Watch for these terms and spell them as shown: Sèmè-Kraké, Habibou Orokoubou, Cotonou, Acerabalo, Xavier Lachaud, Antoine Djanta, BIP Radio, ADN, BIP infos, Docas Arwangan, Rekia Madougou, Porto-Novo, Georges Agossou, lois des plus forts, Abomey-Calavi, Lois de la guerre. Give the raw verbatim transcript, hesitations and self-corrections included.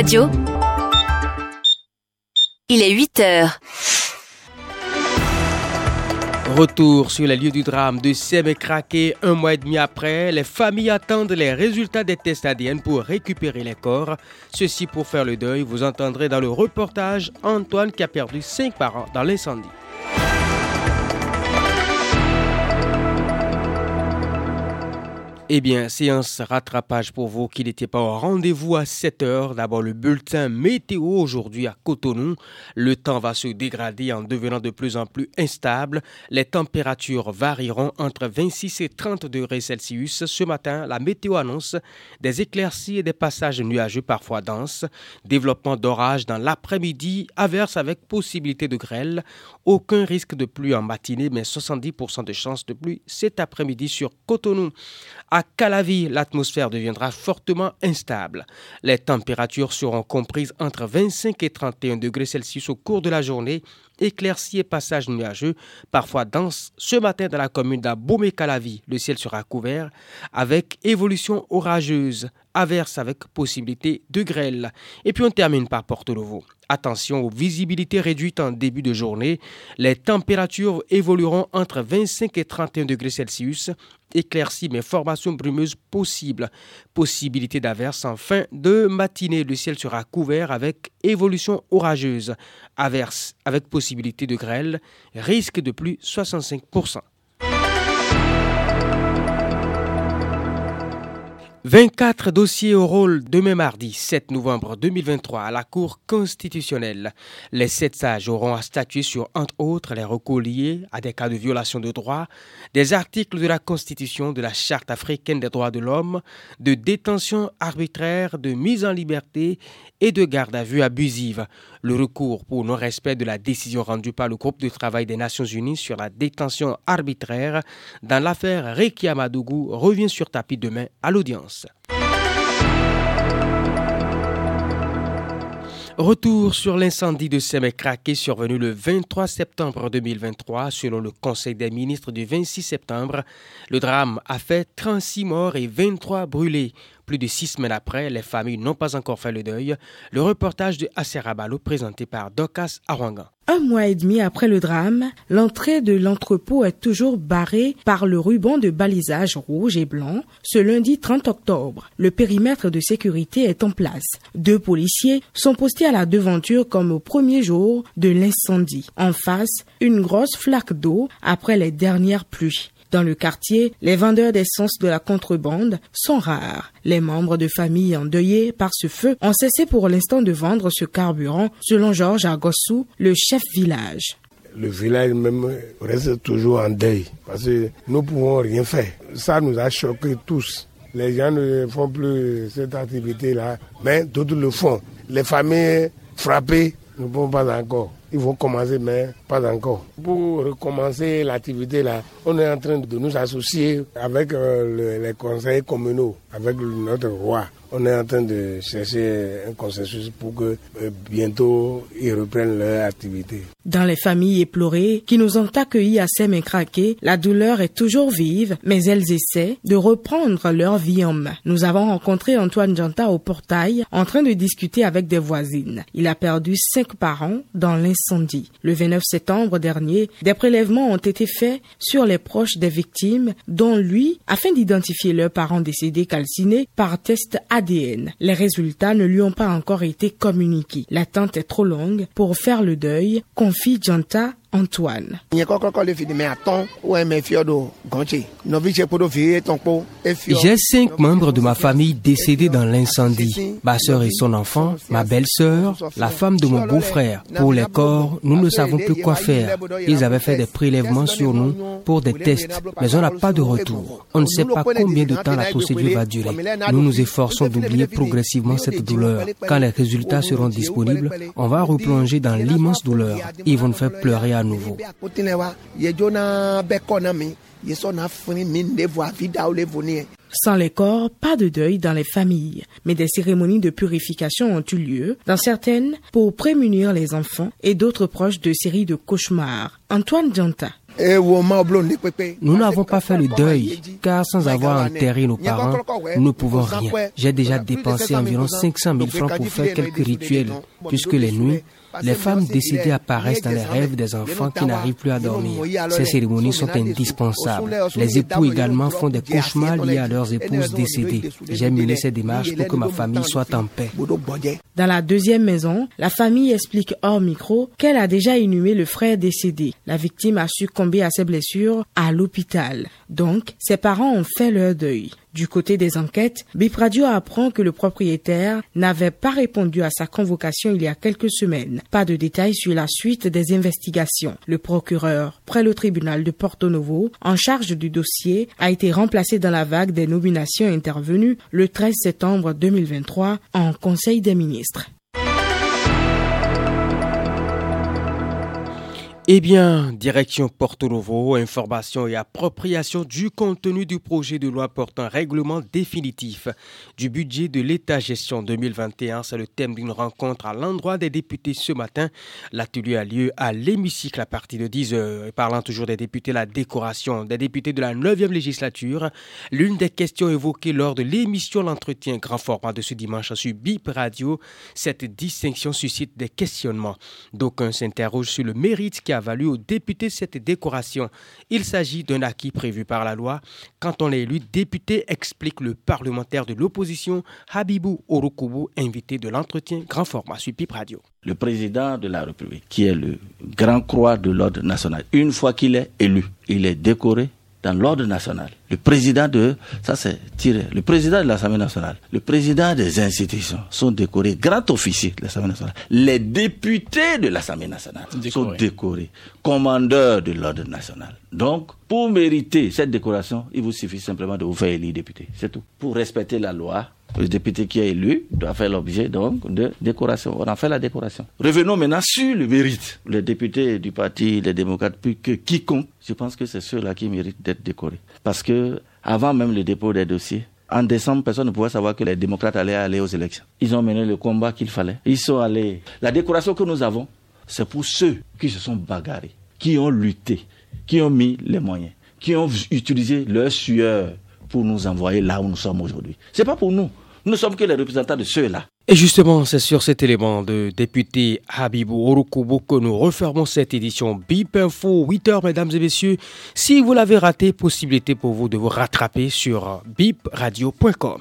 Radio. Il est huit heures. Retour sur les lieux du drame de Sèmè-Kraké un mois et demi après. Les familles attendent les résultats des tests A D N pour récupérer les corps. Ceci pour faire le deuil. Vous entendrez dans le reportage Antoine qui a perdu cinq parents dans l'incendie. Eh bien, séance rattrapage pour vous qui n'étiez pas au rendez-vous à sept heures. D'abord, le bulletin météo aujourd'hui à Cotonou. Le temps va se dégrader en devenant de plus en plus instable. Les températures varieront entre vingt-six et trente degrés Celsius. Ce matin, la météo annonce des éclaircies et des passages nuageux parfois denses. Développement d'orages dans l'après-midi, averses avec possibilité de grêle. Aucun risque de pluie en matinée, mais soixante-dix pour cent de chances de pluie cet après-midi sur Cotonou. À Calavi, l'atmosphère deviendra fortement instable. Les températures seront comprises entre vingt-cinq et trente et un degrés Celsius au cours de la journée, éclaircies et passages nuageux, parfois denses. Ce matin, dans la commune d'Abomey-Calavi, le ciel sera couvert avec évolution orageuse, averses avec possibilité de grêle. Et puis on termine par Porto-Novo. Attention aux visibilités réduites en début de journée. Les températures évolueront entre vingt-cinq et trente et un degrés Celsius. Éclaircies mais formations brumeuses possibles. Possibilité d'averses en fin de matinée. Le ciel sera couvert avec évolution orageuse. Averses avec possibilité de grêle. Risque de plus soixante-cinq pour cent. vingt-quatre dossiers au rôle demain mardi sept novembre deux mille vingt-trois à la Cour constitutionnelle. Les sept sages auront à statuer sur, entre autres, les recours liés à des cas de violation de droits, des articles de la Constitution, de la Charte africaine des droits de l'homme, de détention arbitraire, de mise en liberté et de garde à vue abusive. Le recours pour non-respect de la décision rendue par le groupe de travail des Nations Unies sur la détention arbitraire dans l'affaire Rekia Madougou revient sur tapis demain à l'audience. Retour sur l'incendie de Sèmè-Kraké survenu le vingt-trois septembre deux mille vingt-trois selon le Conseil des ministres du vingt-six septembre. Le drame a fait trente-six morts et vingt-trois brûlés. Plus de six semaines après, les familles n'ont pas encore fait le deuil. Le reportage de Acerabalo présenté par Docas Arwangan. Un mois et demi après le drame, l'entrée de l'entrepôt est toujours barrée par le ruban de balisage rouge et blanc. Ce lundi trente octobre, le périmètre de sécurité est en place. Deux policiers sont postés à la devanture comme au premier jour de l'incendie. En face, une grosse flaque d'eau après les dernières pluies. Dans le quartier, les vendeurs d'essence de la contrebande sont rares. Les membres de familles endeuillés par ce feu ont cessé pour l'instant de vendre ce carburant, selon Georges Agossou, le chef village. Le village même reste toujours en deuil parce que nous ne pouvons rien faire. Ça nous a choqués tous. Les gens ne font plus cette activité-là, mais d'autres le font. Les familles frappées ne font pas encore. Ils vont commencer, mais pas encore. Pour recommencer l'activité, là, on est en train de nous associer avec euh, le, les conseils communaux, avec notre roi. On est en train de chercher un consensus pour que euh, bientôt ils reprennent leur activité. Dans les familles éplorées qui nous ont accueillis à Sèmè-Kraké, la douleur est toujours vive, mais elles essaient de reprendre leur vie en main. Nous avons rencontré Antoine Djanta au portail en train de discuter avec des voisines. Il a perdu cinq parents dans l'incendie. Le vingt-neuf septembre dernier, des prélèvements ont été faits sur les proches des victimes, dont lui, afin d'identifier leurs parents décédés calcinés par test A D N. Les résultats ne lui ont pas encore été communiqués. L'attente est trop longue pour faire le deuil, confie Djanta Antoine. J'ai cinq membres de ma famille décédés dans l'incendie. Ma sœur et son enfant, ma belle-sœur, la femme de mon beau-frère. Pour les corps, nous ne savons plus quoi faire. Ils avaient fait des prélèvements sur nous pour des tests, mais on n'a pas de retour. On ne sait pas combien de temps la procédure va durer. Nous nous efforçons d'oublier progressivement cette douleur. Quand les résultats seront disponibles, on va replonger dans l'immense douleur. Ils vont nous faire pleurer à nouveau. Sans les corps, pas de deuil dans les familles, mais des cérémonies de purification ont eu lieu, dans certaines pour prémunir les enfants et d'autres proches de séries de cauchemars. Antoine Djanta. Nous n'avons pas fait le deuil. car sans avoir enterré nos parents, nous ne pouvons rien. J'ai déjà dépensé environ cinq cent mille francs pour faire quelques rituels, puisque les nuits, les femmes décédées apparaissent dans les rêves des enfants qui n'arrivent plus à dormir. Ces cérémonies sont indispensables. Les époux également font des cauchemars liés à leurs épouses décédées. J'ai mené ces démarches pour que ma famille soit en paix. Dans la deuxième maison, la famille explique hors micro qu'elle a déjà inhumé le frère décédé. La victime a succombé à ses blessures à l'hôpital. Donc, ses parents ont fait leur deuil. Du côté des enquêtes, B I P Radio apprend que le propriétaire n'avait pas répondu à sa convocation il y a quelques semaines. Pas de détails sur la suite des investigations. Le procureur, près le tribunal de Porto Novo, en charge du dossier, a été remplacé dans la vague des nominations intervenues le treize septembre deux mille vingt-trois en Conseil des ministres. Eh bien, direction Porto Novo, information et appropriation du contenu du projet de loi portant règlement définitif du budget de l'État gestion deux mille vingt et un. C'est le thème d'une rencontre à l'endroit des députés ce matin. L'atelier a lieu à l'hémicycle à partir de dix heures. Et parlant toujours des députés, la décoration des députés de la neuvième législature. L'une des questions évoquées lors de l'émission L'Entretien grand format de ce dimanche sur B I P Radio, cette distinction suscite des questionnements. D'aucuns s'interrogent sur le mérite qui a valu aux députés cette décoration. Il s'agit d'un acquis prévu par la loi. Quand on est élu député, explique le parlementaire de l'opposition, Habibou Orokoubou, invité de l'entretien grand format sur B I P Radio. Le président de la République, qui est le grand croix de l'ordre national, une fois qu'il est élu, il est décoré dans l'ordre national. Le président de, ça c'est tiré, le président de l'Assemblée nationale, le président des institutions sont décorés, grands officiers de l'Assemblée nationale, les députés de l'Assemblée nationale décoré. sont décorés, commandeurs de l'ordre national. Donc, pour mériter cette décoration, il vous suffit simplement de vous faire élire député, c'est tout. Pour respecter la loi, le député qui est élu doit faire l'objet donc de décoration. On en fait la décoration. Revenons maintenant sur le mérite. Les députés du parti, les démocrates, plus que quiconque, je pense que c'est ceux-là qui méritent d'être décorés. Parce que avant même le dépôt des dossiers, en décembre, personne ne pouvait savoir que les démocrates allaient aller aux élections. Ils ont mené le combat qu'il fallait. Ils sont allés. La décoration que nous avons, c'est pour ceux qui se sont bagarrés, qui ont lutté, qui ont mis les moyens, qui ont utilisé leur sueur pour nous envoyer là où nous sommes aujourd'hui. Ce n'est pas pour nous. Nous ne sommes que les représentants de ceux-là. Et justement, c'est sur cet élément de député Habibou Orokoubou que nous refermons cette édition B I P Info, huit heures, mesdames et messieurs. Si vous l'avez raté, possibilité pour vous de vous rattraper sur b i p radio point com.